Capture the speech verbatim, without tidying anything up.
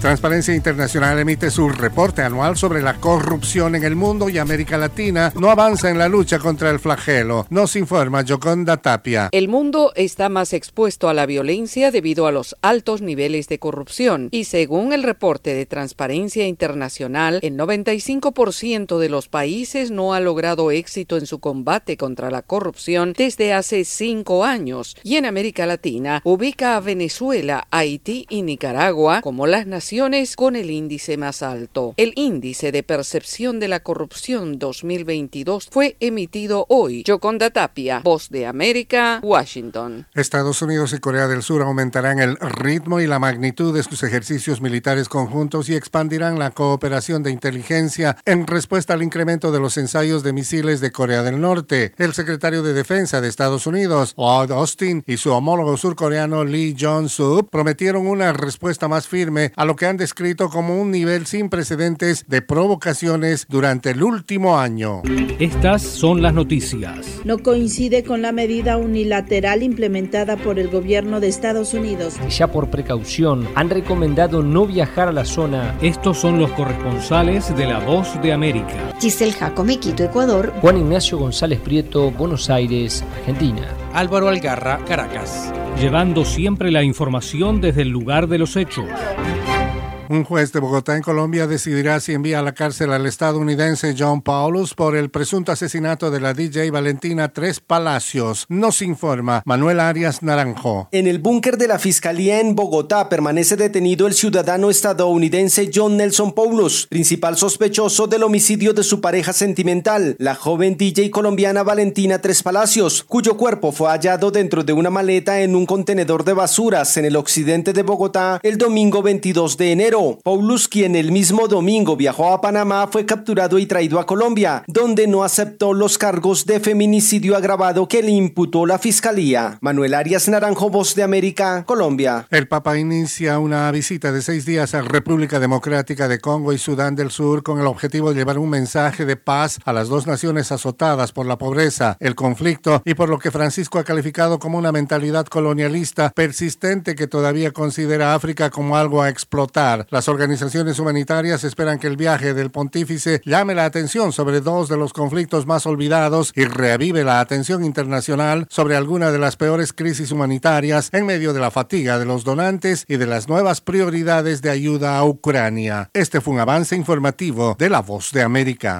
Transparencia Internacional emite su reporte anual sobre la corrupción en el mundo y América Latina no avanza en la lucha contra el flagelo. Nos informa Yoconda Tapia. El mundo está más expuesto a la violencia debido a los altos niveles de corrupción y según el reporte de Transparencia Internacional, el noventa y cinco por ciento de los países no ha logrado éxito en su combate contra la corrupción desde hace cinco años y en América Latina ubica a Venezuela, Haití y Nicaragua como las naciones con el índice más alto. El índice de percepción de la corrupción dos mil veintidós fue emitido hoy. Yoconda Tapia, Voz de América, Washington. Estados Unidos y Corea del Sur aumentarán el ritmo y la magnitud de sus ejercicios militares conjuntos y expandirán la cooperación de inteligencia en respuesta al incremento de los ensayos de misiles de Corea del Norte. El secretario de Defensa de Estados Unidos, Lloyd Austin, y su homólogo surcoreano Lee Jong-soo prometieron una respuesta más firme a lo que han descrito como un nivel sin precedentes de provocaciones durante el último año. Estas son las noticias. No coincide con la medida unilateral implementada por el gobierno de Estados Unidos. Ya por precaución han recomendado no viajar a la zona. Estos son los corresponsales de La Voz de América. Giselle Jacome, Quito, Ecuador. Juan Ignacio González Prieto, Buenos Aires, Argentina. Álvaro Algarra, Caracas. Llevando siempre la información desde el lugar de los hechos. Un juez de Bogotá, en Colombia, decidirá si envía a la cárcel al estadounidense John Paulus por el presunto asesinato de la D J Valentina Tres Palacios. Nos informa Manuel Arias Naranjo. En el búnker de la Fiscalía en Bogotá permanece detenido el ciudadano estadounidense John Nelson Paulus, principal sospechoso del homicidio de su pareja sentimental, la joven D J colombiana Valentina Tres Palacios, cuyo cuerpo fue hallado dentro de una maleta en un contenedor de basuras en el occidente de Bogotá el domingo veintidós de enero. Paulus, quien el mismo domingo viajó a Panamá, fue capturado y traído a Colombia, donde no aceptó los cargos de feminicidio agravado que le imputó la Fiscalía. Manuel Arias Naranjo, Voz de América, Colombia. El Papa inicia una visita de seis días a República Democrática de Congo y Sudán del Sur con el objetivo de llevar un mensaje de paz a las dos naciones azotadas por la pobreza, el conflicto y por lo que Francisco ha calificado como una mentalidad colonialista persistente que todavía considera a África como algo a explotar. Las organizaciones humanitarias esperan que el viaje del pontífice llame la atención sobre dos de los conflictos más olvidados y reavive la atención internacional sobre alguna de las peores crisis humanitarias en medio de la fatiga de los donantes y de las nuevas prioridades de ayuda a Ucrania. Este fue un avance informativo de La Voz de América.